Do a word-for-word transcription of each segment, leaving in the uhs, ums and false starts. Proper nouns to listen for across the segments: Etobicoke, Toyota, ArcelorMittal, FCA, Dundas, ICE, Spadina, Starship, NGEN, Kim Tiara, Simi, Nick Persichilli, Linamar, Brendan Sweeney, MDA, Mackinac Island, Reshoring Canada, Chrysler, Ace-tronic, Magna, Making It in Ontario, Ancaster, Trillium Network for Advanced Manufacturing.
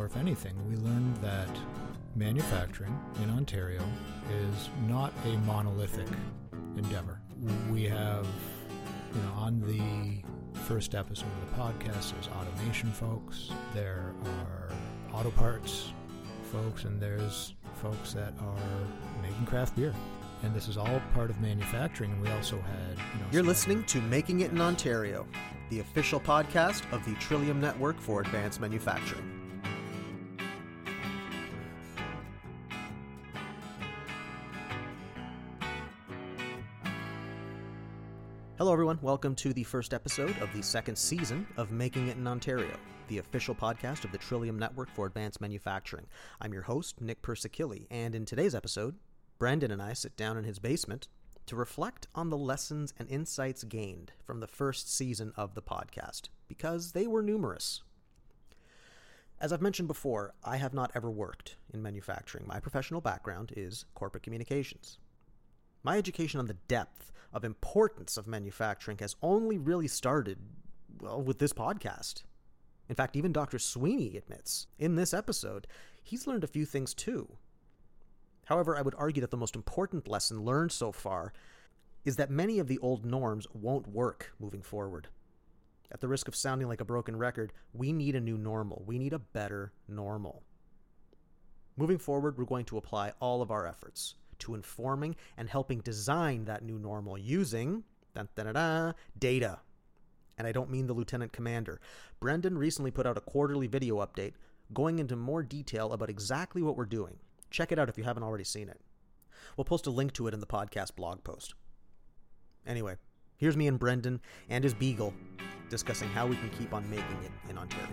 or if anything, we learned that manufacturing in Ontario is not a monolithic endeavor. We have, you know, on the first episode of the podcast, there's automation folks, there are auto parts folks, and there's folks that are making craft beer. And this is all part of manufacturing, and we also had... You know, You're listening to Making It in Ontario, the official podcast of the Trillium Network for Advanced Manufacturing. Hello everyone, welcome to the first episode of the second season of Making It in Ontario, the official podcast of the Trillium Network for Advanced Manufacturing. I'm your host, Nick Persichilli, and in today's episode, Brendan and I sit down in his basement to reflect on the lessons and insights gained from the first season of the podcast, because they were numerous. As I've mentioned before, I have not ever worked in manufacturing. My professional background is corporate communications. My education on the depth of importance of manufacturing has only really started, well, with this podcast. In fact, even Doctor Sweeney admits, in this episode, he's learned a few things too. However, I would argue that the most important lesson learned so far is that many of the old norms won't work moving forward. At the risk of sounding like a broken record, we need a new normal. We need a better normal. Moving forward, we're going to apply all of our efforts to informing and helping design that new normal using dun, dun, dun, dun, data. And I don't mean the lieutenant commander. Brendan recently put out a quarterly video update going into more detail about exactly what we're doing. Check it out if you haven't already seen it. We'll post a link to it in the podcast blog post. Anyway, here's me and Brendan and his beagle discussing how we can keep on making it in Ontario.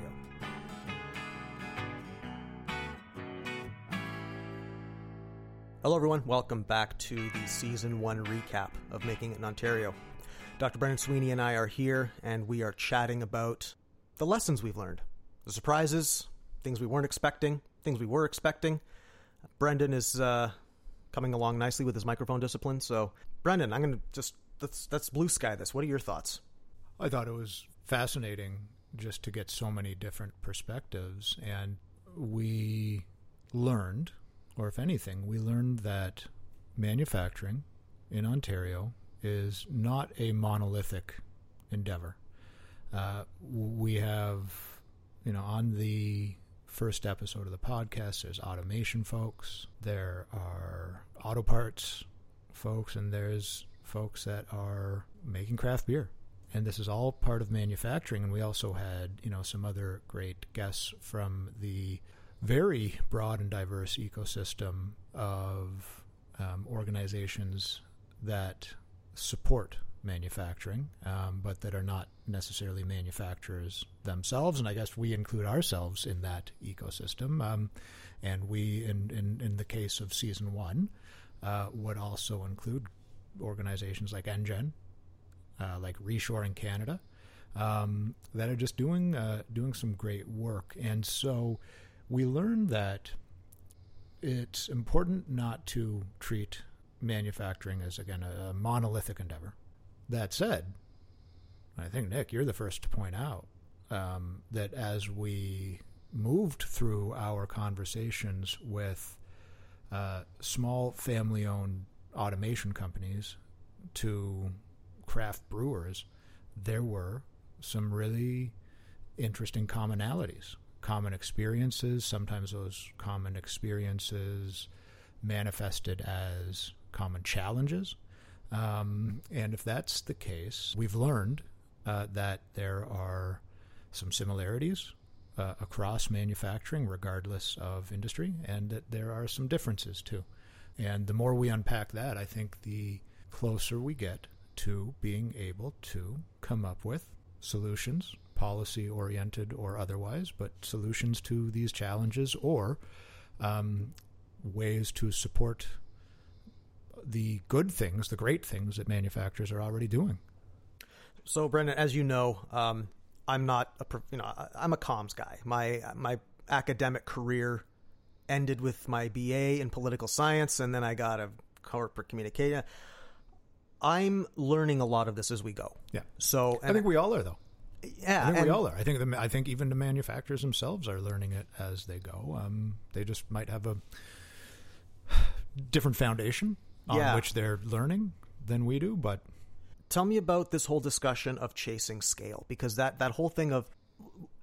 Hello everyone, welcome back to the Season one recap of Making It in Ontario. Doctor Brendan Sweeney and I are here, and we are chatting about the lessons we've learned, the surprises, things we weren't expecting, things we were expecting. Brendan is uh, coming along nicely with his microphone discipline, so Brendan, I'm going to just, let's, let's blue sky this. What are your thoughts? I thought it was fascinating just to get so many different perspectives, and we learned... Or if anything, we learned that manufacturing in Ontario is not a monolithic endeavor. Uh, we have, you know, on the first episode of the podcast, there's automation folks, there are auto parts folks, and there's folks that are making craft beer. And this is all part of manufacturing. And we also had, you know, some other great guests from the very broad and diverse ecosystem of um, organizations that support manufacturing, um, but that are not necessarily manufacturers themselves. And I guess we include ourselves in that ecosystem. Um, and we, in, in, in the case of Season one, uh, would also include organizations like N G E N, uh, like Reshoring Canada, um, that are just doing uh, doing some great work. And so... We learned that it's important not to treat manufacturing as, again, a monolithic endeavor. That said, I think, Nick, you're the first to point out um, that as we moved through our conversations with uh, small family-owned automation companies to craft brewers, there were some really interesting commonalities. Common experiences, sometimes those common experiences manifested as common challenges. Um, and if that's the case, we've learned uh, that there are some similarities uh, across manufacturing, regardless of industry, and that there are some differences too. And the more we unpack that, I think the closer we get to being able to come up with solutions, policy-oriented or otherwise, but solutions to these challenges or um, ways to support the good things, the great things that manufacturers are already doing. So, Brendan, as you know, um, I'm not a you know I'm a comms guy. My my academic career ended with my B A in political science, and then I got a corporate communication. I'm learning a lot of this as we go. Yeah. So and I think we all are, though. Yeah, I think we all are. I think the, I think even the manufacturers themselves are learning it as they go. Um, they just might have a different foundation on yeah. which they're learning than we do. But tell me about this whole discussion of chasing scale, because that, that whole thing of,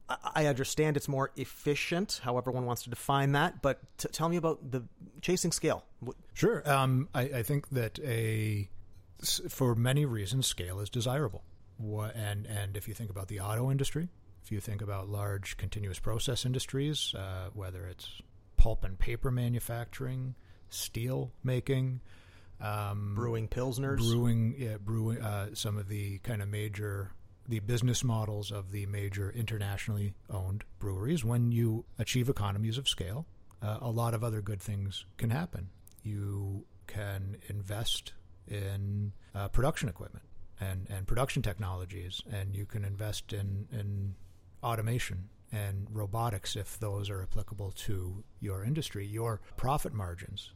I understand it's more efficient, however one wants to define that, but t- tell me about the chasing scale. Sure. Um, I, I think that a for many reasons, scale is desirable. What, and and if you think about the auto industry, if you think about large continuous process industries, uh, whether it's pulp and paper manufacturing, steel making, um, brewing pilsners, brewing yeah, brewing uh, some of the kind of major the business models of the major internationally owned breweries. When you achieve economies of scale, uh, a lot of other good things can happen. You can invest in uh, production equipment. And, and production technologies, and you can invest in, in automation and robotics if those are applicable to your industry. Your profit margins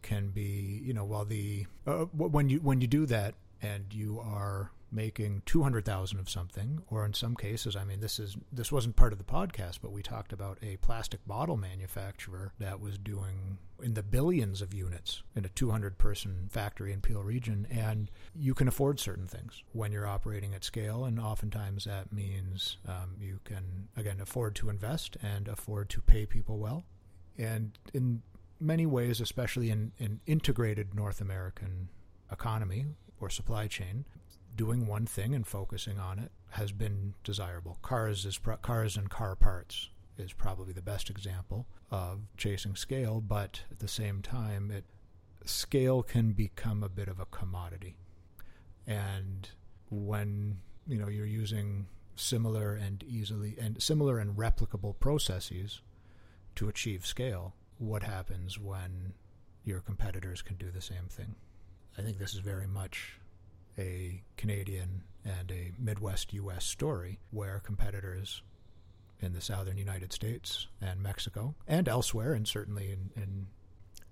can be, you know, while the uh, when you when you do that and you are making two hundred thousand of something, or in some cases, I mean, this is this wasn't part of the podcast, but we talked about a plastic bottle manufacturer that was doing in the billions of units in a two hundred person factory in Peel Region, and you can afford certain things when you're operating at scale, and oftentimes that means um, you can, again, afford to invest and afford to pay people well. And in many ways, especially in an integrated North American economy or supply chain, doing one thing and focusing on it has been desirable. Cars is pro- cars and car parts is probably the best example of chasing scale, but at the same time, it scale can become a bit of a commodity. And when, you know, you're using similar and easily and similar and replicable processes to achieve scale, what happens when your competitors can do the same thing? I think this is very much a Canadian and a Midwest U S story, where competitors in the southern United States and Mexico and elsewhere, and certainly in,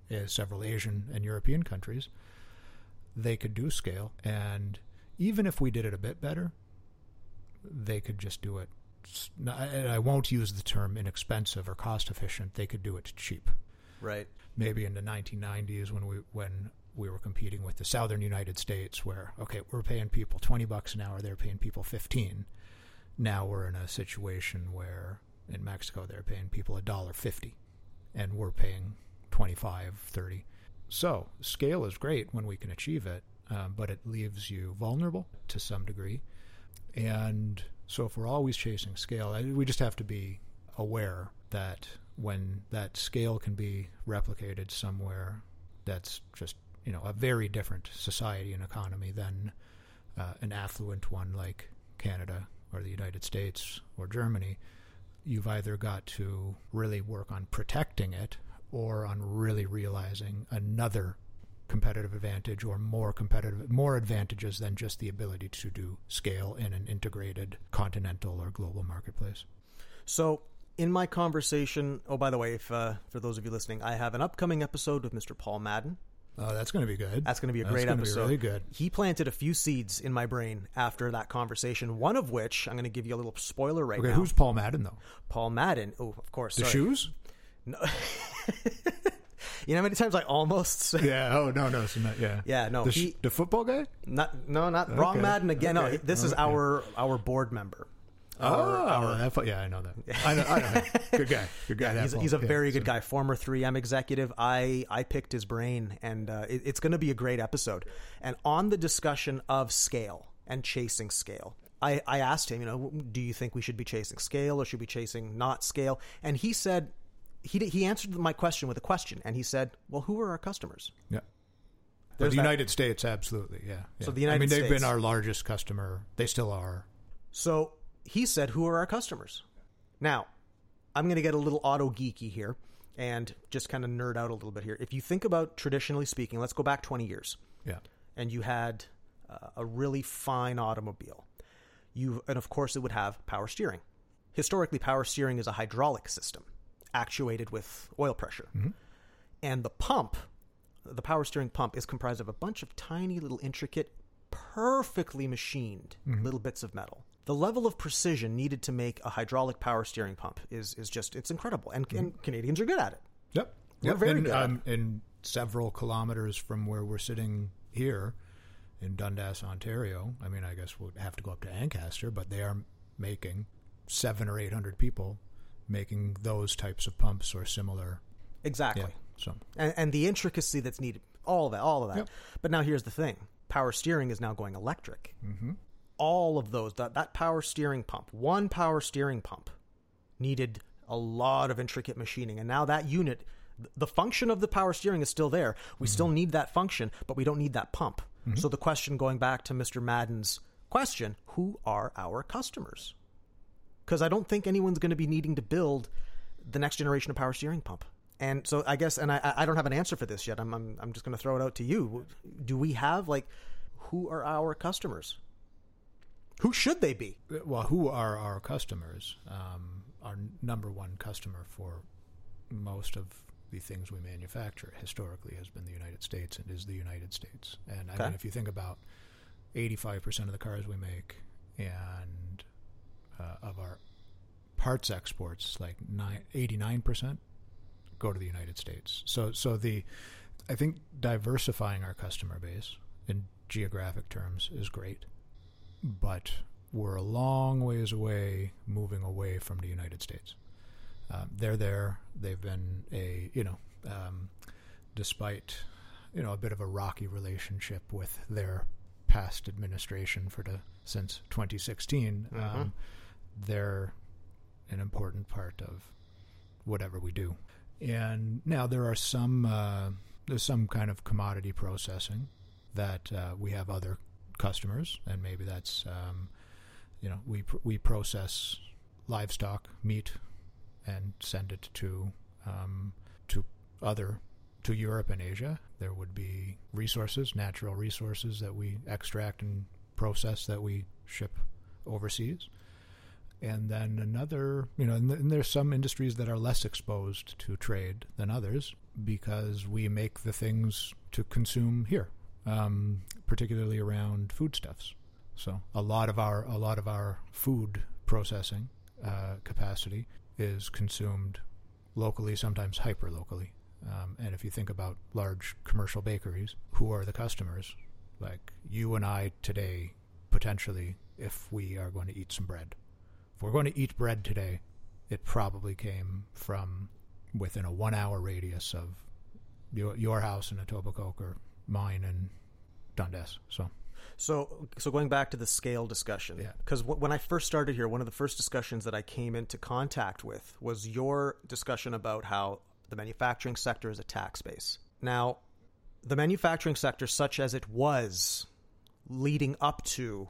in uh, several Asian and European countries, they could do scale. And even if we did it a bit better, they could just do it. And I won't use the term inexpensive or cost efficient. They could do it cheap. Right. Maybe in the nineteen nineties when we when we were competing with the southern United States, where, okay, we're paying people twenty bucks an hour, they're paying people fifteen. Now we're in a situation where in Mexico they're paying people a dollar fifty, and we're paying twenty-five, thirty. So scale is great when we can achieve it, um, but it leaves you vulnerable to some degree. And so if we're always chasing scale, we just have to be aware that when that scale can be replicated somewhere that's just, you know, a very different society and economy than uh, an affluent one like Canada or the United States or Germany, you've either got to really work on protecting it or on really realizing another competitive advantage or more competitive, more advantages than just the ability to do scale in an integrated continental or global marketplace. So in my conversation, oh, by the way, if uh, for those of you listening, I have an upcoming episode with Mister Paul Madden. Oh, that's going to be good. That's going to be a that's great gonna episode. Be really good. He planted a few seeds in my brain after that conversation, one of which I'm going to give you a little spoiler right okay, now. Okay, who's Paul Madden, though? Paul Madden. Oh, of course. The sorry. shoes? No. You know how many times I almost said... Yeah, oh, no, no. Not, yeah. yeah, no. The, he, the football guy? Not, no, not... Okay. Wrong Madden again. Okay. No, this okay. is our our board member. Our, oh, our, I, yeah, I know that. I know, I know him. Good guy. Good guy. Yeah, he's, he's a very yeah, good so. guy. Former three M executive. I, I picked his brain, and uh, it, it's going to be a great episode. And on the discussion of scale and chasing scale, I, I asked him, you know, do you think we should be chasing scale or should we be chasing not scale? And he said, he he answered my question with a question, and he said, well, who are our customers? Yeah. Well, the that. United States, absolutely, yeah, yeah. So the United States. I mean, they've States. been our largest customer. They still are. So... He said, who are our customers? Now, I'm going to get a little auto geeky here and just kind of nerd out a little bit here. If you think about traditionally speaking, let's go back twenty years. Yeah. And you had uh, a really fine automobile. You, and of course, it would have power steering. Historically, power steering is a hydraulic system actuated with oil pressure. Mm-hmm. And the pump, the power steering pump, is comprised of a bunch of tiny little intricate, perfectly machined mm-hmm. little bits of metal. The level of precision needed to make a hydraulic power steering pump is is just, it's incredible. And, and mm. Canadians are good at it. Yep. We're yep. very and, good um, at it. And several kilometers from where we're sitting here in Dundas, Ontario, I mean, I guess we'll have to go up to Ancaster, but they are making seven or eight hundred people making those types of pumps or similar. Exactly. Yeah, so and, and the intricacy that's needed, all of that, all of that. Yep. But now here's the thing. Power steering is now going electric. Mm-hmm. All of those, that, that power steering pump, one power steering pump needed a lot of intricate machining. And now that unit, the function of the power steering is still there. We mm-hmm. still need that function, but we don't need that pump. Mm-hmm. So the question, going back to Mister Madden's question, who are our customers? Because I don't think anyone's going to be needing to build the next generation of power steering pump. And so I guess, and I, I don't have an answer for this yet. I'm, I'm, I'm just going to throw it out to you. Do we have, like, who are our customers? Who should they be? Well, who are our customers? Um, our number one customer for most of the things we manufacture historically has been the United States and is the United States. And okay. I mean, if you think about eighty-five percent of the cars we make and uh, of our parts exports, like nine, eighty-nine percent go to the United States. So, so the I think diversifying our customer base in geographic terms is great. But we're a long ways away moving away from the United States. Um, they're there. They've been a, you know, um, despite, you know, a bit of a rocky relationship with their past administration for the, since twenty sixteen, mm-hmm. um, they're an important part of whatever we do. And now there are some, uh, there's some kind of commodity processing that uh, we have other customers, and maybe that's um, you know we pr- we process livestock meat and send it to um, to other to Europe and Asia. There would be resources, natural resources that we extract and process that we ship overseas, and then another you know and, th- and there's some industries that are less exposed to trade than others because we make the things to consume here. Um, particularly around foodstuffs, so a lot of our a lot of our food processing uh, capacity is consumed locally, sometimes hyper locally. Um, and if you think about large commercial bakeries, who are the customers? Like you and I today, potentially, if we are going to eat some bread, if we're going to eat bread today, it probably came from within a one-hour radius of your, your house in Etobicoke or mine and Dundas. So so so going back to the scale discussion, because yeah. w- when I first started here, one of the first discussions that I came into contact with was your discussion about how the manufacturing sector is a tax base. Now, the manufacturing sector, such as it was leading up to,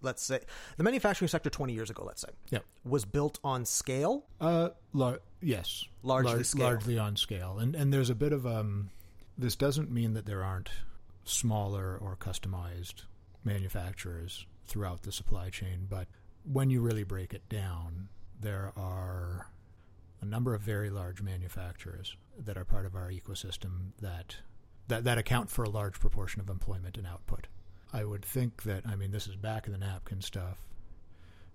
let's say, the manufacturing sector twenty years ago, let's say, yeah. was built on scale? Uh, lar- Yes. Largely lar- scale. Largely on scale. And, and there's a bit of... um. This doesn't mean that there aren't smaller or customized manufacturers throughout the supply chain, but when you really break it down, there are a number of very large manufacturers that are part of our ecosystem that that, that account for a large proportion of employment and output. I would think that, I mean, this is back of the napkin stuff,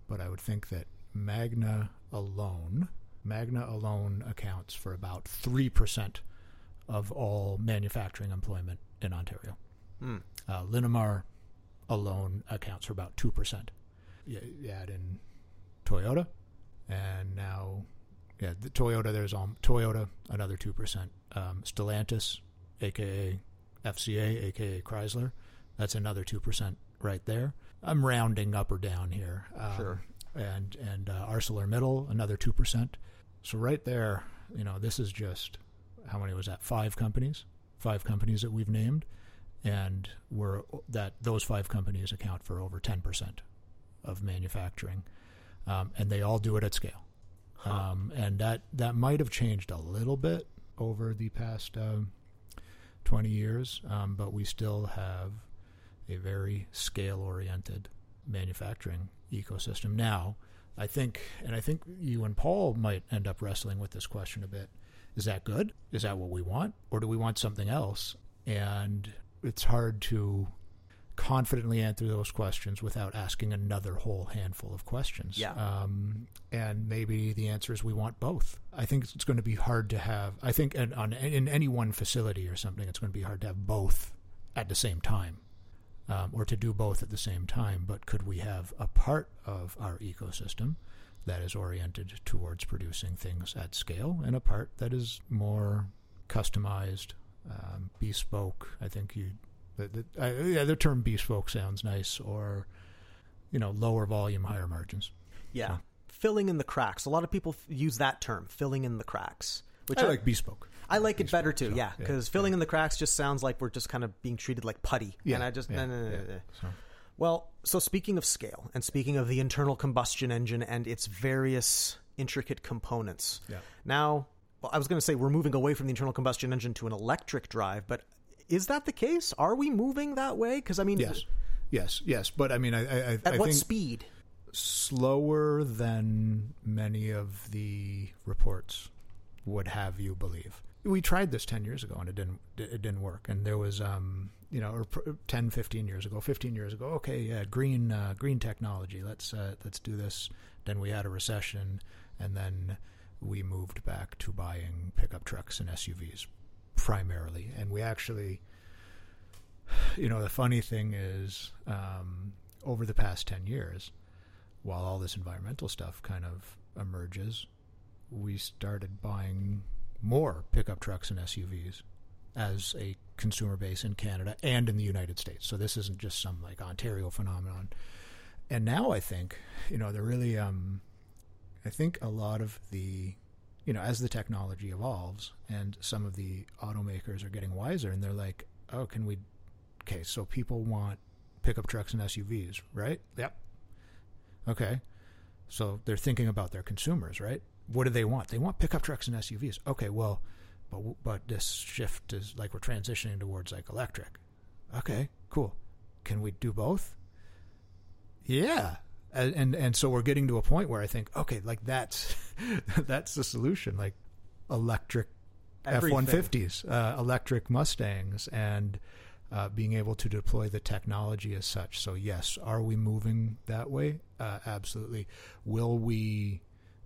but I would think that Magna alone, Magna alone accounts for about three percent of all manufacturing employment in Ontario. Mm. Uh, Linamar alone accounts for about two percent. You, you add in Toyota, and now, yeah, the Toyota, there's um, Toyota, another two percent. Um, Stellantis, a k a. F C A, a k a. Chrysler, that's another two percent right there. I'm rounding up or down here. Um, sure. And, and uh, ArcelorMittal, another two percent. So right there, you know, this is just... How many was that? Five companies, five companies that we've named, and we're that those five companies account for over ten percent of manufacturing, um, and they all do it at scale. Huh. Um, and that, that might have changed a little bit over the past um, twenty years, um, but we still have a very scale-oriented manufacturing ecosystem now. I think, and I think you and Paul might end up wrestling with this question a bit. Is that good? Is that what we want? Or do we want something else? And it's hard to confidently answer those questions without asking another whole handful of questions. Yeah. Um, and maybe the answer is we want both. I think it's going to be hard to have, I think in, on, in any one facility or something, it's going to be hard to have both at the same time, um, or to do both at the same time. But could we have a part of our ecosystem that is oriented towards producing things at scale and a part that is more customized, um, bespoke? I think you The, the, uh, yeah, the term bespoke sounds nice, or, you know, lower volume, higher margins. Yeah. So. Filling in the cracks. A lot of people f- use that term, filling in the cracks. Which I, I like bespoke. I like bespoke, it better too, so, yeah, because yeah, filling yeah. in the cracks just sounds like we're just kind of being treated like putty. Yeah, and I just, yeah, no, no, no, yeah. no, no. So. Well, so speaking of scale and speaking of the internal combustion engine and its various intricate components. Yeah. Now, well, I was going to say we're moving away from the internal combustion engine to an electric drive, but is that the case? Are we moving that way? Because, I mean... Yes, yes, yes. But, I mean, I, I, I at think... At what speed? Slower than many of the reports would have you believe. We tried this ten years ago, and it didn't it didn't work. And there was, um, you know, or ten, fifteen years ago, fifteen years ago, okay, yeah, green uh, green technology, let's uh, let's do this. Then we had a recession, and then we moved back to buying pickup trucks and S U Vs. Primarily. And we actually, you know, the funny thing is, um, over the past ten years, while all this environmental stuff kind of emerges, we started buying more pickup trucks and S U Vs as a consumer base in Canada and in the United States. So this isn't just some like Ontario phenomenon. And now I think, you know, they're really, um, I think a lot of the, you know, as the technology evolves and some of the automakers are getting wiser and they're like, oh, can we, okay, so people want pickup trucks and S U Vs, right? Yep. Okay. So they're thinking about their consumers, right? What do they want? They want pickup trucks and S U Vs. Okay, well, but but this shift is like we're transitioning towards like electric. Okay, cool. Can we do both? Yeah. And, and and so we're getting to a point where I think, okay, like that's that's the solution, like electric everything. F one fifties, uh, electric Mustangs, and uh, being able to deploy the technology as such. So yes, are we moving that way? Uh, absolutely. Will we,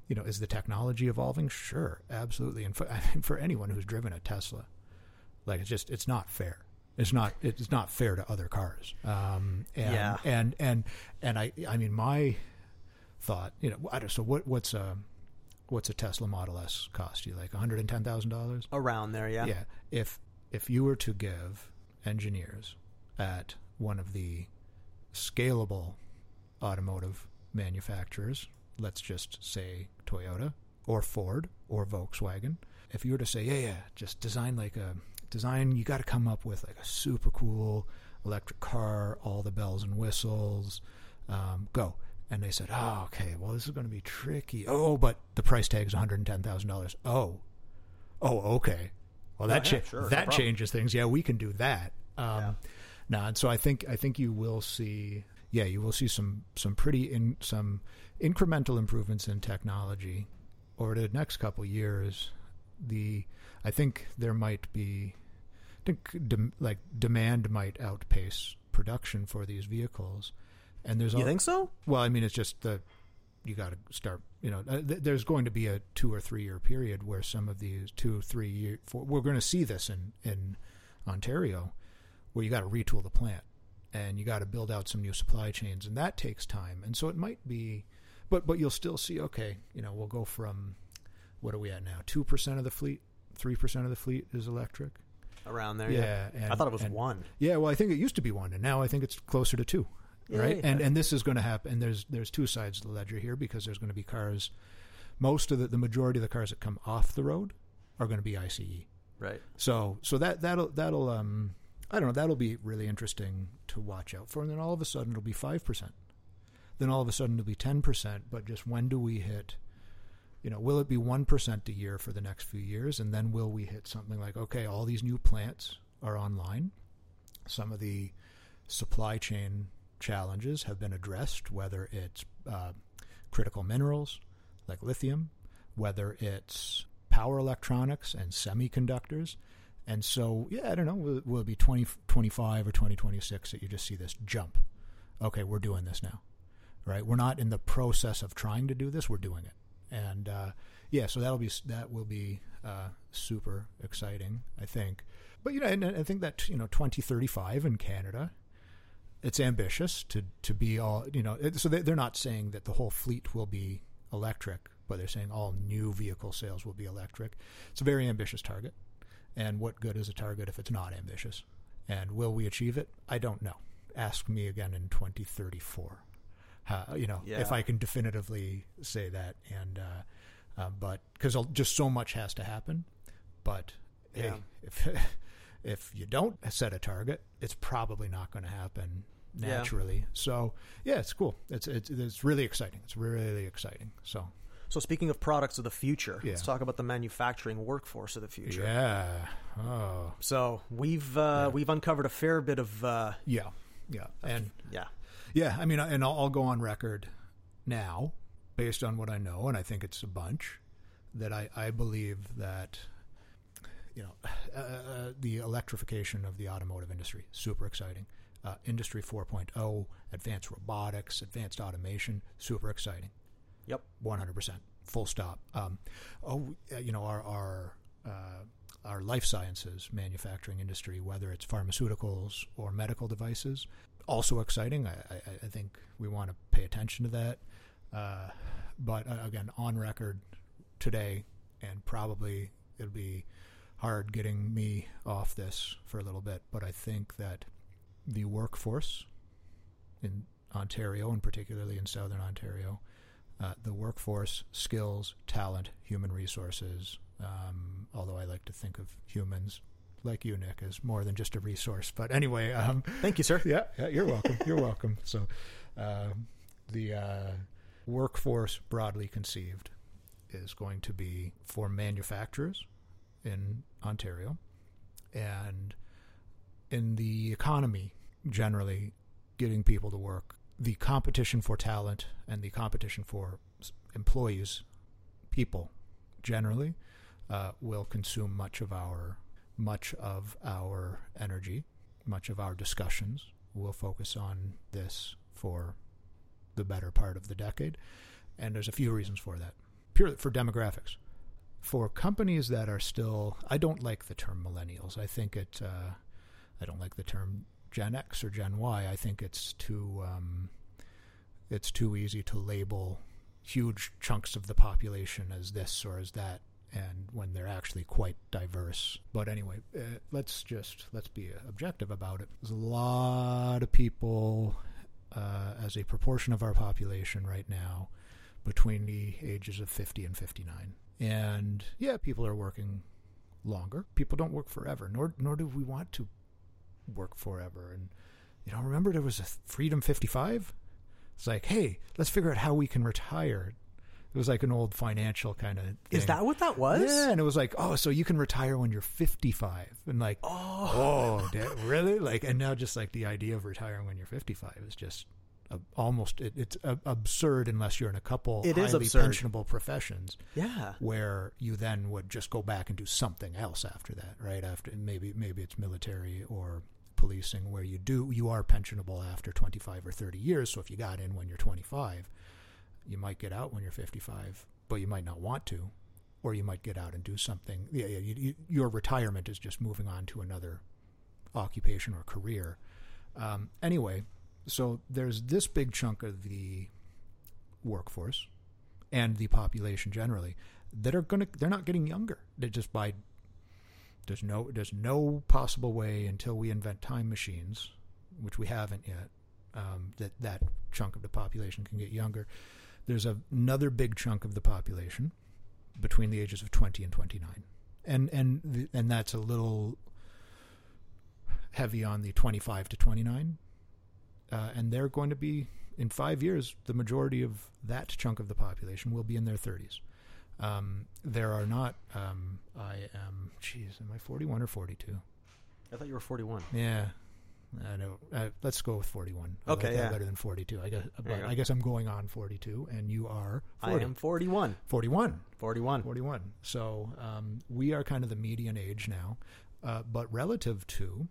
you know, is the technology evolving? Sure, absolutely. And for, I mean, for anyone who's driven a Tesla, like it's just, it's not fair. It's not. It's not fair to other cars. Um, and, yeah. And and and I. I mean, my thought. You know. I don't, so what? What's a what's a Tesla Model S cost you? Like one hundred and ten thousand dollars. Around there. Yeah. Yeah. If if you were to give engineers at one of the scalable automotive manufacturers, let's just say Toyota or Ford or Volkswagen, if you were to say, yeah, yeah, just design like a design, you got to come up with like a super cool electric car, all the bells and whistles, um, go. And they said, oh, okay, well, this is going to be tricky. Oh, but the price tag is one hundred ten thousand dollars. Oh, oh, okay. Well, that, oh, yeah, cha- sure, that no changes things. Yeah, we can do that. Um, yeah. No, and so I think I think you will see, yeah, you will see some some pretty in, some incremental improvements in technology over the next couple of years. The I think there might be, I think de- like demand might outpace production for these vehicles, and there's you all, think so? Well, I mean, it's just the you got to start. You know, th- there's going to be a two or three year period where some of these two, three, year, four, we're going to see this in in Ontario, where you got to retool the plant and you got to build out some new supply chains, and that takes time. And so it might be, but but you'll still see. Okay, you know, we'll go from what are we at now? Two percent of the fleet. three percent of the fleet is electric. Around there, yeah. yeah. And, I thought it was and, one. Yeah, well, I think it used to be one, and now I think it's closer to two, yeah, right? Yeah, and yeah. and this is going to happen, and there's there's two sides of the ledger here because there's going to be cars, most of the, the majority of the cars that come off the road are going to be ICE. Right. So so that, that'll, that'll um I don't know, that'll be really interesting to watch out for, and then all of a sudden it'll be five percent. Then all of a sudden it'll be ten percent, but just when do we hit... You know, will it be one percent a year for the next few years? And then will we hit something like, okay, all these new plants are online. Some of the supply chain challenges have been addressed, whether it's uh, critical minerals like lithium, whether it's power electronics and semiconductors. And so, yeah, I don't know, will, will it be twenty twenty-five or twenty twenty-six that you just see this jump? Okay, we're doing this now, right? We're not in the process of trying to do this. We're doing it. And, uh, yeah, so that'll be, that will be uh, super exciting, I think. But, you know, and I think that, you know, twenty thirty-five in Canada, it's ambitious to, to be all, you know, so they're not saying that the whole fleet will be electric, but they're saying all new vehicle sales will be electric. It's a very ambitious target. And what good is a target if it's not ambitious? And will we achieve it? I don't know. Ask me again in twenty thirty-four, uh, you know, yeah. if I can definitively say that. And, uh, uh, but because just so much has to happen, but yeah. hey, if, if you don't set a target, it's probably not going to happen naturally. Yeah. So yeah, it's cool. It's, it's, it's really exciting. It's really exciting. So, So speaking of products of the future, yeah. let's talk about the manufacturing workforce of the future. Yeah. Oh. So we've uh, yeah. we've uncovered a fair bit of uh, yeah, yeah, and yeah, yeah. I mean, and I'll, I'll go on record now, based on what I know, and I think it's a bunch, that I, I believe that you know uh, the electrification of the automotive industry, super exciting. Uh, Industry four point oh, advanced robotics, advanced automation, super exciting. Yep, one hundred percent, full stop. Um, oh, you know, our our uh, our life sciences manufacturing industry, whether it's pharmaceuticals or medical devices, also exciting. I, I, I think we want to pay attention to that. Uh, but uh, again, on record today, and probably it'll be hard getting me off this for a little bit, but I think that the workforce in Ontario, and particularly in Southern Ontario, Uh, the workforce, skills, talent, human resources, um, although I like to think of humans like you, Nick, as more than just a resource. But anyway. Um, Thank you, sir. Yeah, yeah you're welcome. You're welcome. So uh, the uh, workforce, broadly conceived, is going to be for manufacturers in Ontario and in the economy generally, getting people to work. The competition for talent and the competition for employees, people generally, uh, will consume much of our much of our energy, much of our discussions. We'll focus on this for the better part of the decade, and there's a few reasons for that. Purely for demographics, for companies that are still, I don't like the term millennials. I think it. Uh, I don't like the term. Gen X or Gen Y, I think it's too um, it's too easy to label huge chunks of the population as this or as that, and when they're actually quite diverse. But anyway, uh, let's just let's be objective about it. There's a lot of people uh, as a proportion of our population right now between the ages of fifty and fifty-nine, and yeah, people are working longer. People don't work forever, nor nor do we want to. Work forever. And you know, remember there was a Freedom fifty-five? It's like, hey, let's figure out how we can retire. It was like an old financial kind of thing. Is that what that was? Yeah, and it was like, oh, so you can retire when you're fifty-five. And like, oh, oh really? Like, and now just like the idea of retiring when you're fifty-five is just uh, almost it, it's uh, absurd unless you're in a couple it highly pensionable professions. Yeah, where you then would just go back and do something else after that, right? After maybe maybe it's military or policing, where you do you are pensionable after twenty-five or thirty years. So if you got in when you're twenty-five, you might get out when you're fifty-five, but you might not want to, or you might get out and do something. Yeah, yeah. You, you, your retirement is just moving on to another occupation or career. Um, anyway, so there's this big chunk of the workforce and the population generally that are going to—they're not getting younger. They're just by. There's no there's no possible way until we invent time machines, which we haven't yet, um, that that chunk of the population can get younger. There's a, another big chunk of the population between the ages of twenty and twenty-nine. And and and that's a little heavy on the twenty-five to twenty-nine. Uh, and they're going to be, in five years, the majority of that chunk of the population will be in their thirties. Um, there are not, um, I am, geez, am I forty-one or forty-two? I thought you were forty-one. Yeah. I know. Uh, let's go with forty-one. I okay. Like that yeah. Better than forty-two. I guess, but I guess I'm going on forty-two and you are forty. I am forty-one. forty-one. forty-one. forty-one. So, um, we are kind of the median age now. Uh, but relative to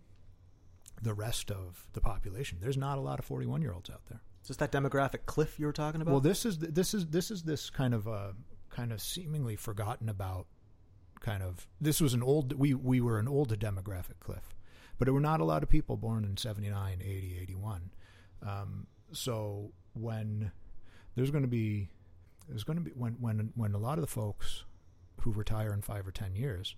the rest of the population, there's not a lot of forty-one-year-olds out there. Is this that demographic cliff you were talking about? Well, this is this is this is this kind of uh, kind of seemingly forgotten about kind of. This was an old we we were an older demographic cliff, but there were not a lot of people born in seventy-nine, eighty, eighty-one. Um, so when there's going to be there's going to be when when when a lot of the folks who retire in five or ten years.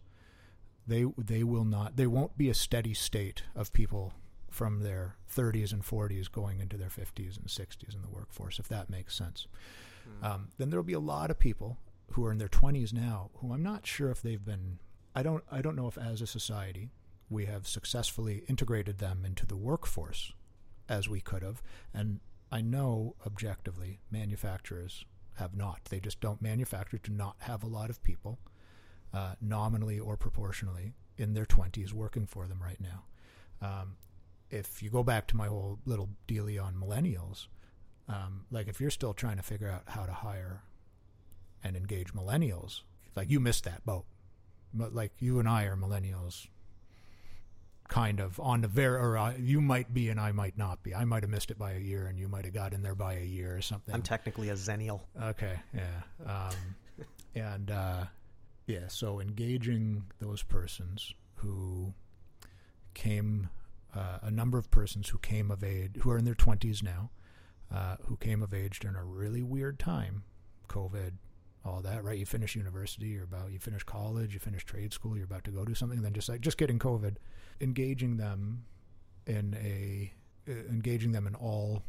They they will not they won't be a steady state of people from their thirties and forties going into their fifties and sixties in the workforce, if that makes sense. Mm. Um, then there'll be a lot of people who are in their twenties now who I'm not sure if they've been I don't I don't know if as a society we have successfully integrated them into the workforce as we could have. And I know objectively manufacturers have not. They just don't manufacture to not have a lot of people. Uh, nominally or proportionally in their twenties working for them right now. Um, if you go back to my whole little dealie on millennials, um, like if you're still trying to figure out how to hire and engage millennials, like you missed that boat. But like you and I are millennials kind of on the very, or uh, you might be and I might not be. I might have missed it by a year and you might have got in there by a year or something. I'm technically a zennial. Okay, yeah. Um, and... Uh, Yeah, so engaging those persons who came, uh, a number of persons who came of age, who are in their twenties now, uh, who came of age during a really weird time, COVID, all that, right? You finish university, you're about, you finish college, you finish trade school, you're about to go do something, and then just like, just getting COVID, engaging them in a, uh, engaging them in all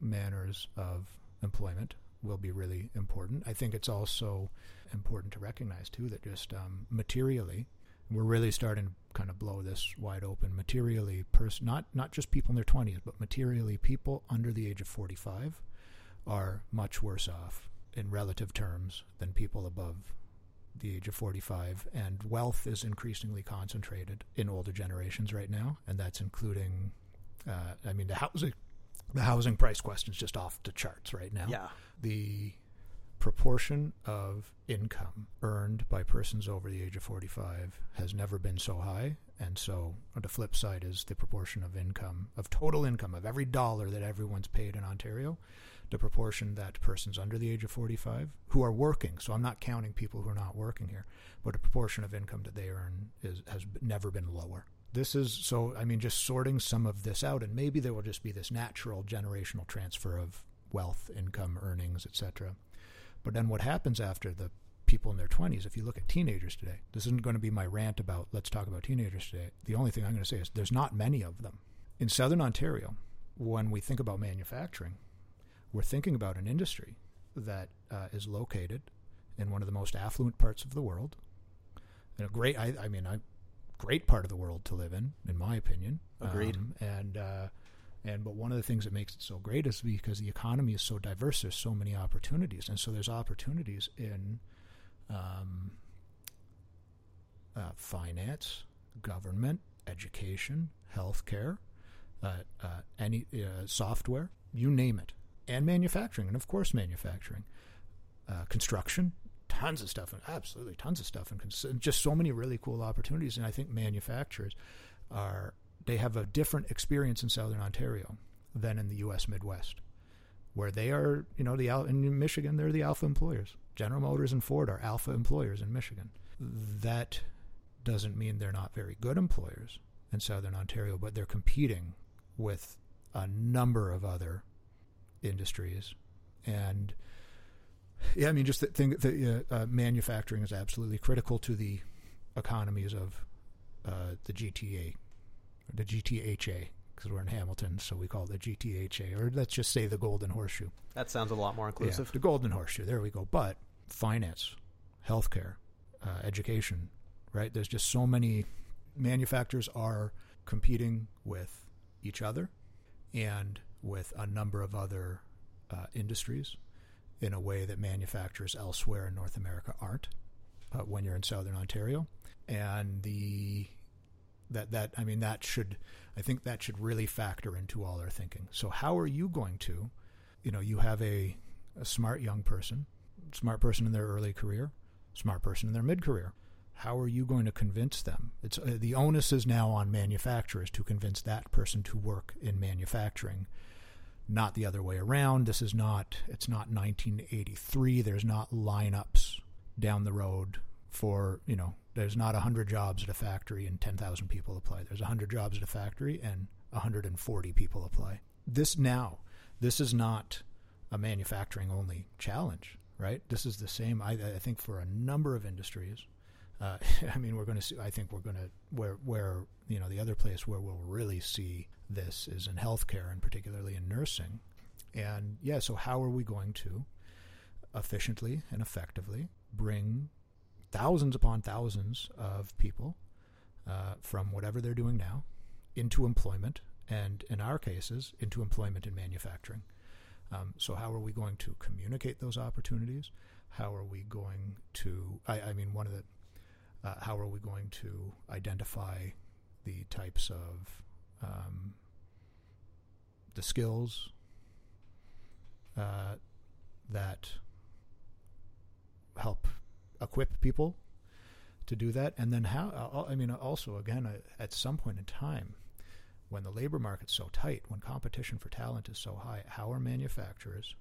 manners of employment will be really important. I think it's also important to recognize, too, that just um, materially, we're really starting to kind of blow this wide open. Materially, pers- not not just people in their twenties, but materially, people under the age of forty-five are much worse off in relative terms than people above the age of forty-five. And wealth is increasingly concentrated in older generations right now, and that's including, uh, I mean, the housing. The housing price question is just off the charts right now. Yeah. The proportion of income earned by persons over the age of forty-five has never been so high. And so the flip side is the proportion of income, of total income, of every dollar that everyone's paid in Ontario, the proportion that persons under the age of forty-five who are working. So I'm not counting people who are not working here, but the proportion of income that they earn is, has never been lower. This is, so, I mean, just sorting some of this out, and maybe there will just be this natural generational transfer of wealth, income, earnings, et cetera. But then what happens after the people in their twenties, if you look at teenagers today, this isn't going to be my rant about, let's talk about teenagers today. The only thing I'm going to say is there's not many of them. In Southern Ontario, when we think about manufacturing, we're thinking about an industry that uh, is located in one of the most affluent parts of the world. And a great, I, I mean, I... great part of the world to live in, in my opinion. Agreed. Um, and uh, and but one of the things that makes it so great is because the economy is so diverse. There's so many opportunities, and so there's opportunities in um, uh, finance, government, education, healthcare, uh, uh, any uh, software, you name it, and manufacturing, and of course manufacturing, uh, construction. Tons of stuff, and absolutely tons of stuff, and just so many really cool opportunities. And I think manufacturers are, they have a different experience in Southern Ontario than in the U S Midwest, where they are, you know, the in Michigan, they're the alpha employers. General Motors and Ford are alpha employers in Michigan. That doesn't mean they're not very good employers in Southern Ontario, but they're competing with a number of other industries. And yeah, I mean, just the thing that uh, uh, manufacturing is absolutely critical to the economies of uh, the G T A, or the G T H A, because we're in Hamilton, so we call it the G T H A, or let's just say the Golden Horseshoe. That sounds a lot more inclusive. Yeah, the Golden Horseshoe, there we go. But finance, healthcare, uh, education, right? There's just so many manufacturers are competing with each other and with a number of other uh, industries in a way that manufacturers elsewhere in North America aren't uh, when you're in Southern Ontario. And the that that I mean that should I think that should really factor into all our thinking. So how are you going to, you know, you have a, a smart young person, smart person in their early career, smart person in their mid career. How are you going to convince them? It's uh, the onus is now on manufacturers to convince that person to work in manufacturing, not the other way around. This is not, it's not nineteen eighty-three. There's not lineups down the road for, you know, there's not one hundred jobs at a factory and ten thousand people apply. There's one hundred jobs at a factory and one hundred forty people apply. This now, this is not a manufacturing-only challenge, right? This is the same, I, I think, for a number of industries. Uh, I mean, we're going to see, I think we're going to, where, where, you know, the other place where we'll really see this is in healthcare and particularly in nursing. And yeah, so how are we going to efficiently and effectively bring thousands upon thousands of people uh, from whatever they're doing now into employment, and in our cases, into employment in manufacturing? Um, so how are we going to communicate those opportunities? How are we going to, I, I mean, one of the, Uh, how are we going to identify the types of um, the skills uh, that help equip people to do that? And then how, I mean, also, again, at some point in time, when the labor market's so tight, when competition for talent is so high, how are manufacturers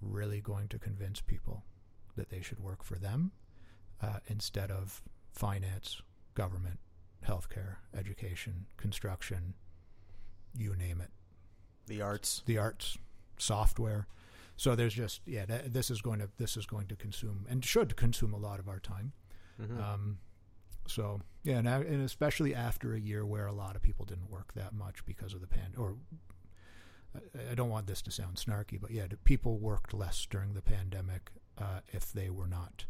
really going to convince people that they should work for them? Uh, instead of finance, government, healthcare, education, construction, you name it. The arts. The arts, software. So there's just, yeah, th- this is going to this is going to consume and should consume a lot of our time. Mm-hmm. Um, so, yeah, and, and especially after a year where a lot of people didn't work that much because of the pandemic, or I, I don't want this to sound snarky, but yeah, people worked less during the pandemic uh, if they were not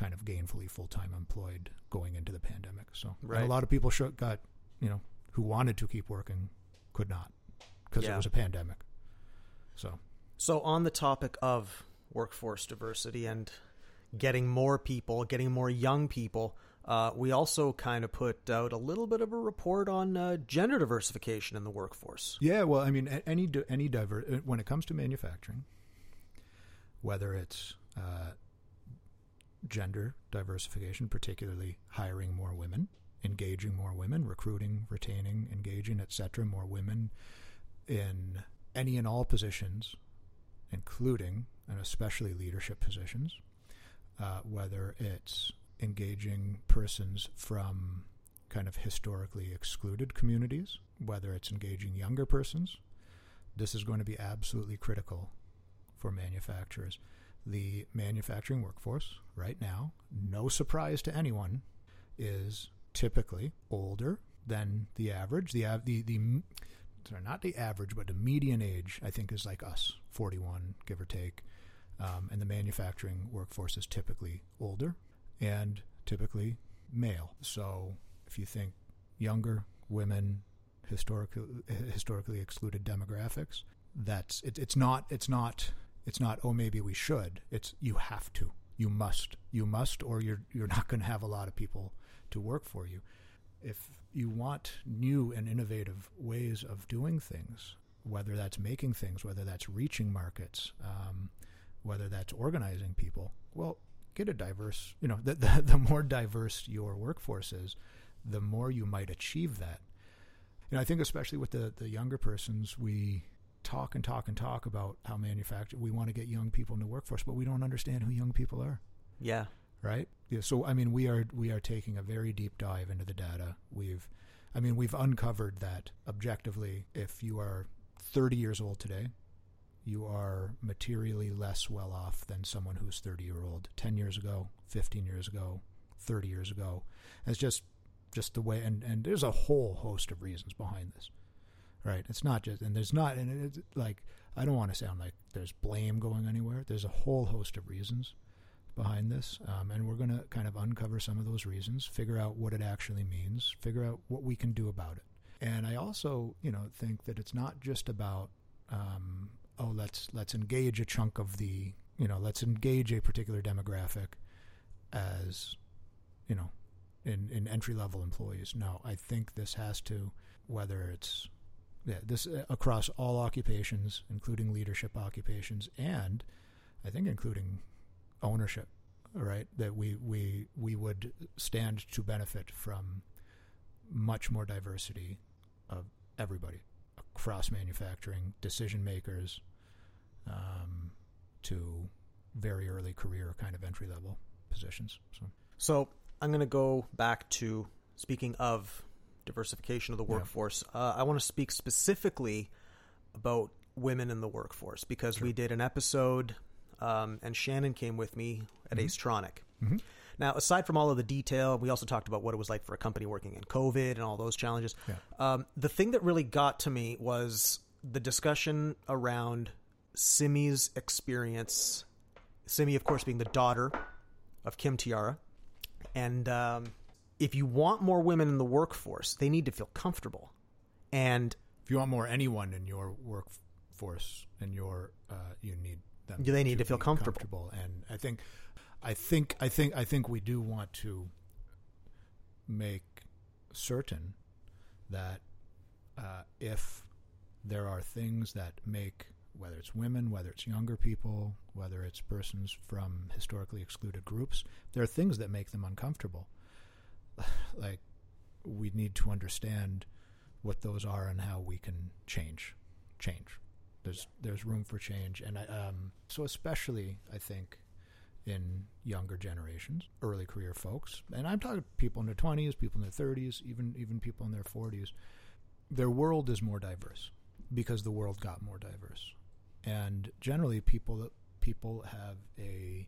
kind of gainfully full-time employed going into the pandemic. So right. A lot of people should, got, you know, who wanted to keep working could not because yeah. It was a pandemic. So, so on the topic of workforce diversity and getting more people, getting more young people, uh, we also kind of put out a little bit of a report on uh, gender diversification in the workforce. Yeah. Well, I mean, any, any diver, when it comes to manufacturing, whether it's, uh, gender diversification, particularly hiring more women, engaging more women, recruiting, retaining, engaging, et cetera, more women in any and all positions, including and especially leadership positions, uh, whether it's engaging persons from kind of historically excluded communities, whether it's engaging younger persons, this is going to be absolutely critical for manufacturers. The manufacturing workforce right now, no surprise to anyone, is typically older than the average. The the the sorry, not the average, but the median age, I think, is like us, forty-one, give or take. Um, and the manufacturing workforce is typically older and typically male. So if you think younger women, historically historically excluded demographics, that's it, it's not it's not. It's not, oh, maybe we should. It's you have to. You must. You must, or you're you're not going to have a lot of people to work for you. If you want new and innovative ways of doing things, whether that's making things, whether that's reaching markets, um, whether that's organizing people, well, get a diverse, you know, the, the, the more diverse your workforce is, the more you might achieve that. You know, I think especially with the, the younger persons, we talk and talk and talk about how manufacturing, we want to get young people in the workforce, but we don't understand who young people are. Yeah. Right. Yeah. So, I mean, we are, we are taking a very deep dive into the data. We've, I mean, we've uncovered that objectively, if you are thirty years old today, you are materially less well off than someone who's thirty year old, ten years ago, fifteen years ago, thirty years ago. It's just, just the way, and, and there's a whole host of reasons behind this. Right. It's not just, and there's not, and it's like, I don't want to sound like there's blame going anywhere. There's a whole host of reasons behind this. Um, and we're going to kind of uncover some of those reasons, figure out what it actually means, figure out what we can do about it. And I also, you know, think that it's not just about, um, oh, let's, let's engage a chunk of the, you know, let's engage a particular demographic as, you know, in, in entry-level employees. No, I think this has to, whether it's, yeah, this uh, across all occupations, including leadership occupations, and I think including ownership right? That we we we would stand to benefit from much more diversity of everybody across manufacturing, decision makers, um, to very early career kind of entry level positions. So, so I'm going to go back to speaking of diversification of the workforce. Yeah. Uh, I want to speak specifically about women in the workforce, because sure. we did an episode, um, and Shannon came with me at mm-hmm. Ace-tronic. Mm-hmm. Now, aside from all of the detail, we also talked about what it was like for a company working in COVID and all those challenges. Yeah. Um, the thing that really got to me was the discussion around Simi's experience. Simi, of course, being the daughter of Kim Tiara. And um, if you want more women in the workforce, they need to feel comfortable. And if you want more anyone in your workforce, and your uh, you need them. They need to, to feel comfortable. comfortable. And I think. I think I think I think we do want to make certain that uh, if there are things that make, whether it's women, whether it's younger people, whether it's persons from historically excluded groups, there are things that make them uncomfortable. Like, we need to understand what those are and how we can change. Change. There's there's room for change, and I, um, so especially I think. In younger generations, early career folks, and I'm talking people in their twenties, people in their thirties, even even people in their forties, their world is more diverse because the world got more diverse. And generally, people people have a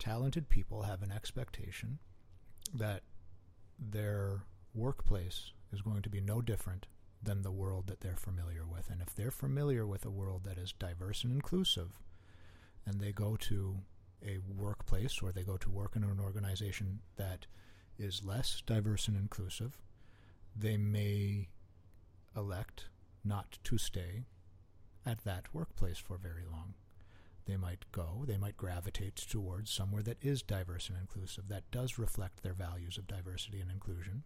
talented people have an expectation that their workplace is going to be no different than the world that they're familiar with. And if they're familiar with a world that is diverse and inclusive, and they go to a workplace, or they go to work in an organization that is less diverse and inclusive, they may elect not to stay at that workplace for very long. They might go, they might gravitate towards somewhere that is diverse and inclusive, that does reflect their values of diversity and inclusion.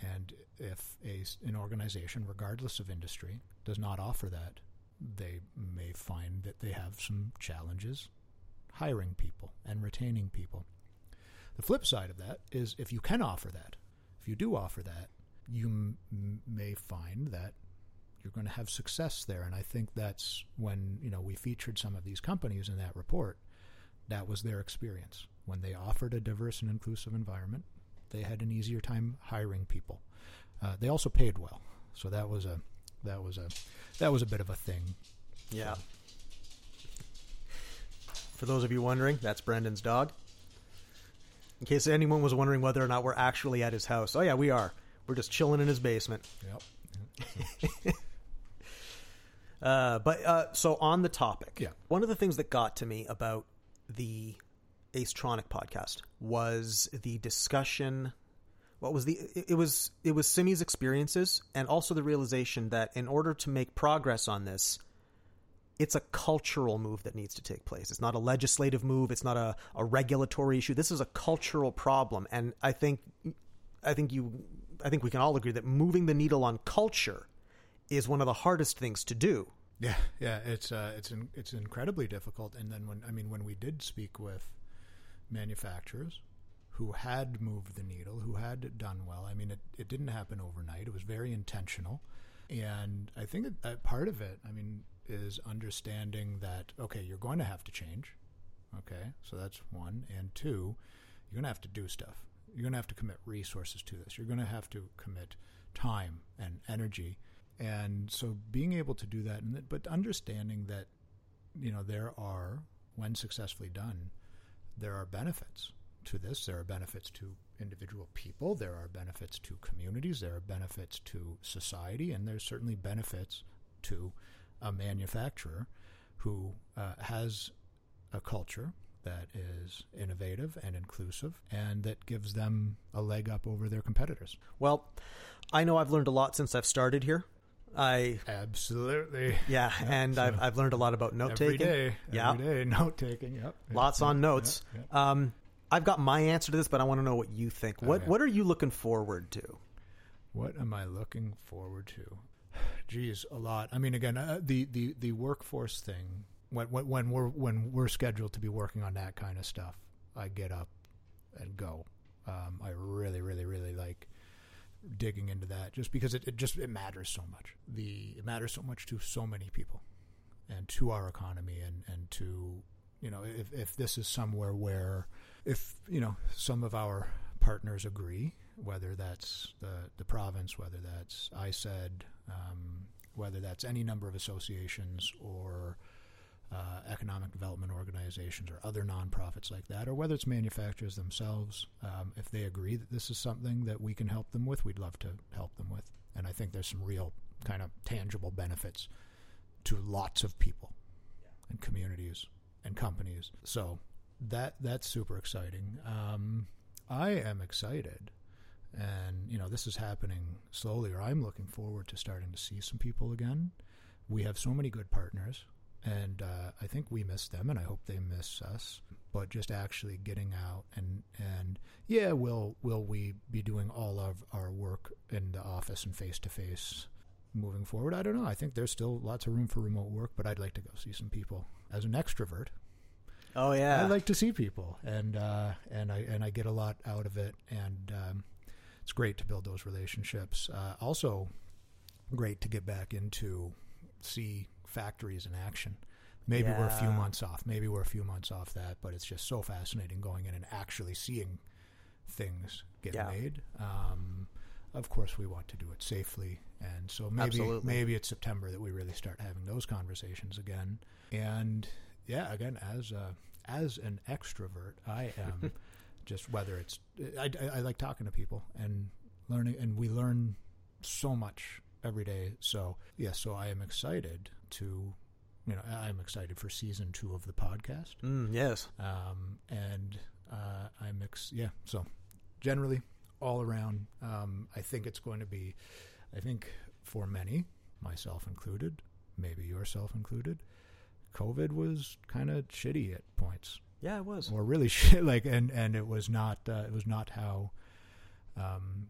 And if a, an organization, regardless of industry, does not offer that, they may find that they have some challenges hiring people and retaining people. The flip side of that is, if you can offer that, if you do offer that, you m- may find that you're going to have success there. And I think that's when, you know, we featured some of these companies in that report. That was their experience. When they offered a diverse and inclusive environment, they had an easier time hiring people. Uh, they also paid well. So that was a, that was a, that was a bit of a thing. Yeah. For those of you wondering, that's Brendan's dog. In case anyone was wondering whether or not we're actually at his house. Oh, yeah, we are. We're just chilling in his basement. Yep. uh, but uh, so on the topic, yeah. One of the things that got to me about the Ace-tronic podcast was the discussion. What was the? It, it was it was Simi's experiences, and also the realization that in order to make progress on this, it's a cultural move that needs to take place. It's not a legislative move. It's not a, a regulatory issue. This is a cultural problem. And I think, I think you, I think we can all agree that moving the needle on culture is one of the hardest things to do. Yeah. Yeah. It's, uh, it's, in, it's incredibly difficult. And then when, I mean, when we did speak with manufacturers who had moved the needle, who had done well, I mean, it, it didn't happen overnight. It was very intentional. And I think that, that part of it, I mean, is understanding that, okay, you're going to have to change. Okay, so that's one. And two, you're going to have to do stuff. You're going to have to commit resources to this. You're going to have to commit time and energy. And so being able to do that, and but understanding that, you know, there are, when successfully done, there are benefits to this. There are benefits to individual people. There are benefits to communities. There are benefits to society. And there's certainly benefits to a manufacturer who uh, has a culture that is innovative and inclusive, and that gives them a leg up over their competitors. Well, I know I've learned a lot since I've started here. I absolutely yeah, yeah and so I've I've learned a lot about note taking. Every day, yeah. every day note taking. Yep, lots yep, on notes. Yep, yep. Um, I've got my answer to this, but I want to know what you think. What oh, yeah. What are you looking forward to? What am I looking forward to? Geez, a lot. I mean, again, uh, the, the, the workforce thing, when, when, we're, when we're scheduled to be working on that kind of stuff, I get up and go. Um, I really, really, really like digging into that, just because it, it just it matters so much. The it matters so much to so many people, and to our economy, and, and to you know if if this is somewhere where if you know some of our partners agree, whether that's the the province, whether that's I S E D, um, whether that's any number of associations or uh, economic development organizations or other nonprofits like that, or whether it's manufacturers themselves, um, if they agree that this is something that we can help them with, we'd love to help them with. And I think there's some real kind of tangible benefits to lots of people and communities and companies. So that that's super exciting. Um, I am excited. And, you know, this is happening slowly, or I'm looking forward to starting to see some people again. We have so many good partners, and uh, I think we miss them, and I hope they miss us. But just actually getting out and, and yeah, will will we be doing all of our work in the office and face-to-face moving forward? I don't know. I think there's still lots of room for remote work, but I'd like to go see some people. As an extrovert, oh, yeah, I like to see people, and, uh, and, I, and I get a lot out of it, and... Um, it's great to build those relationships. Uh, also, great to get back into see factories in action. Maybe yeah. we're a few months off. Maybe we're a few months off that, but it's just so fascinating going in and actually seeing things get yeah. made. Um, of course, we want to do it safely, and so maybe Absolutely. maybe it's September that we really start having those conversations again. And yeah, again, as a, as an extrovert, I am. Just whether it's, I, I, I like talking to people and learning, and we learn so much every day. So, yeah, so I am excited to, you know, I'm excited for season two of the podcast. Mm, yes. Um, and uh, I'm, ex- yeah, so generally all around, um, I think it's going to be, I think for many, myself included, maybe yourself included, COVID was kind of shitty at points. Yeah, it was. Or really shit, like, and, and it was not, uh, it was not how, um,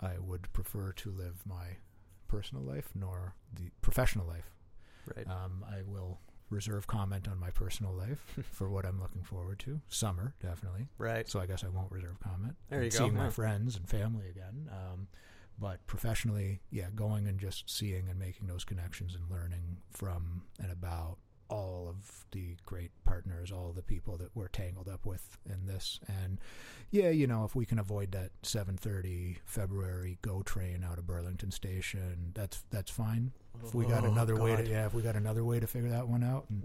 I would prefer to live my personal life, nor the professional life. Right. Um, I will reserve comment on my personal life for what I'm looking forward to. Summer, definitely. Right. So I guess I won't reserve comment. There you go. Seeing my friends and family again. Um, but professionally, yeah, going and just seeing and making those connections and learning from and about all of the great partners, all the people that we're tangled up with in this. And yeah, you know, if we can avoid that seven thirty February GO train out of Burlington Station, that's, that's fine. If we got oh, another God. way to, yeah, if we got another way to figure that one out. And,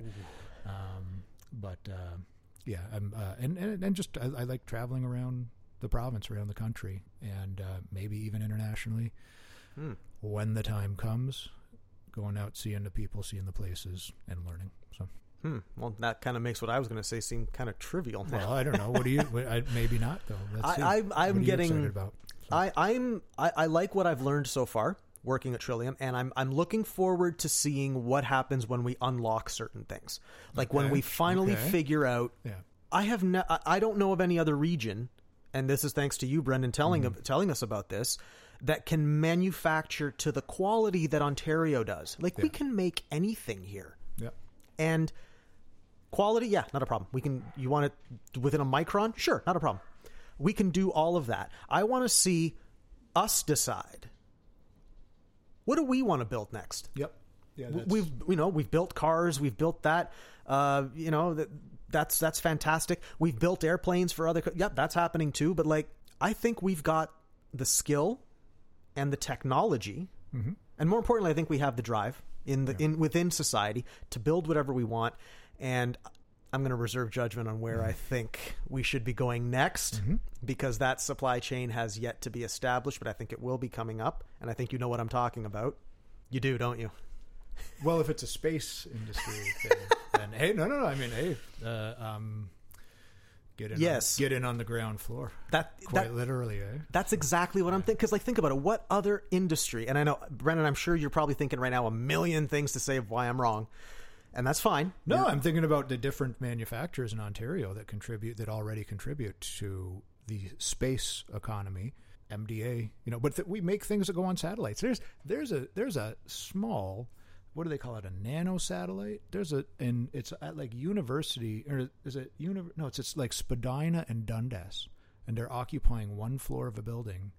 um, but, uh, yeah, I'm, uh, and, and, and just, I, I like traveling around the province, around the country, and, uh, maybe even internationally hmm. when the time comes. Going out, seeing the people, seeing the places, and learning. So, hmm. Well, that kind of makes what I was going to say seem kind of trivial now. Well, I don't know. What do you? I, maybe not though. Let's I, see. I, I'm what getting. Are you excited about? So. I, I'm. I, I like what I've learned so far working at Trillium, and I'm. I'm looking forward to seeing what happens when we unlock certain things, like okay. when we finally okay. figure out. Yeah. I have. No, I don't know of any other region, and this is thanks to you, Brendan, telling mm. telling us about this. That can manufacture to the quality that Ontario does. Like yeah. we can make anything here. Yeah. And quality, yeah, not a problem. We can, you want it within a micron? Sure, not a problem. We can do all of that. I want to see us decide. What do we want to build next? Yep. Yeah. That's... We've, you know, we've built cars, we've built that, uh, you know, that, that's, that's fantastic. We've built airplanes for other, co- yep, that's happening too. But like, I think we've got the skill and the technology, mm-hmm. and more importantly, I think we have the drive in the yeah. in within society to build whatever we want. And I'm going to reserve judgment on where mm-hmm. I think we should be going next, mm-hmm. because that supply chain has yet to be established, but I think it will be coming up. And I think you know what I'm talking about. You do, don't you? Well, if it's a space industry thing, then hey, no, no, no. I mean, hey, uh, um, Get in, yes. on, get in on the ground floor. That Quite that, literally, eh? That's exactly what yeah. I'm thinking. Because, like, think about it. What other industry? And I know, Brendan, I'm sure you're probably thinking right now a million things to say of why I'm wrong. And that's fine. No, you're... I'm thinking about the different manufacturers in Ontario that contribute, that already contribute to the space economy, M D A. You know, but th- we make things that go on satellites. There's there's a there's a small what do they call it, a nano satellite? There's a, and it's at like university, or is it, uni- no, it's, it's like Spadina and Dundas, and they're occupying one floor of a building,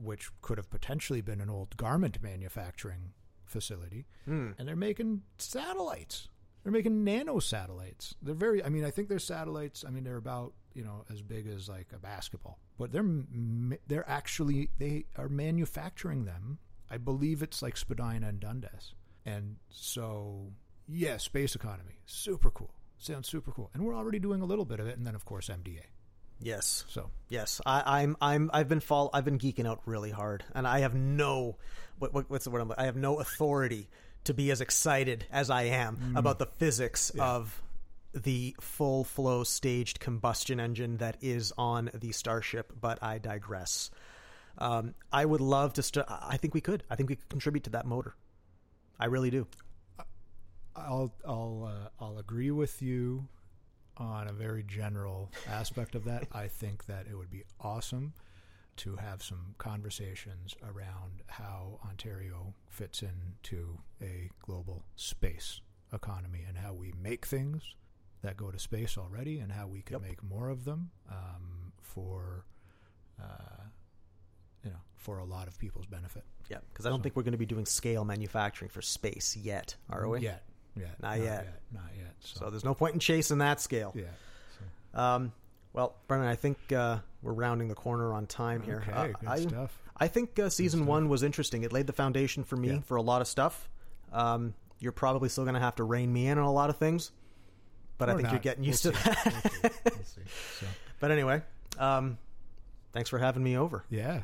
which could have potentially been an old garment manufacturing facility, mm. and they're making satellites. They're making nano satellites. They're very, I mean, I think they're satellites. I mean, they're about, you know, as big as like a basketball, but they're, they're actually, they are manufacturing them. I believe it's like Spadina and Dundas. And so, yeah, space economy, super cool. Sounds super cool. And we're already doing a little bit of it. And then of course, M D A. Yes. So yes, I, I'm I'm I've been fall I've been geeking out really hard, and I have no what, what what's the word I'm, I have no authority to be as excited as I am mm. about the physics yeah. of the full flow staged combustion engine that is on the Starship. But I digress. Um, I would love to. St- I think we could. I think we could contribute to that motor. I really do. I'll I'll uh, I'll agree with you on a very general aspect of that. I think that it would be awesome to have some conversations around how Ontario fits into a global space economy and how we make things that go to space already and how we can yep. make more of them um, for uh, you know, for a lot of people's benefit. Yeah, because I don't so, think we're going to be doing scale manufacturing for space yet, are we? Yet. Yeah, not, not yet. yet, not yet. So. so there's no point in chasing that scale. Yeah. So. Um, well, Brendan, I think uh, we're rounding the corner on time here. Okay, uh, good I, stuff. I think uh, season one was interesting. It laid the foundation for me yeah. for a lot of stuff. Um, you're probably still going to have to rein me in on a lot of things, but or I think not. You're getting used we'll to see. that. We'll see. We'll see. So. But anyway, um, thanks for having me over. Yeah,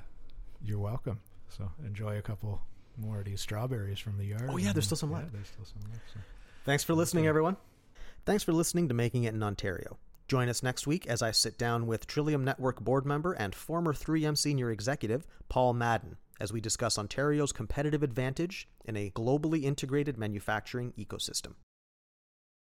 you're welcome. So enjoy a couple more of these strawberries from the yard. Oh yeah, there's still some left. Yeah, there's still some left. So. Thanks for listening, everyone. Thanks for listening to Making It in Ontario. Join us next week as I sit down with Trillium Network board member and former three M senior executive, Paul Madden, as we discuss Ontario's competitive advantage in a globally integrated manufacturing ecosystem.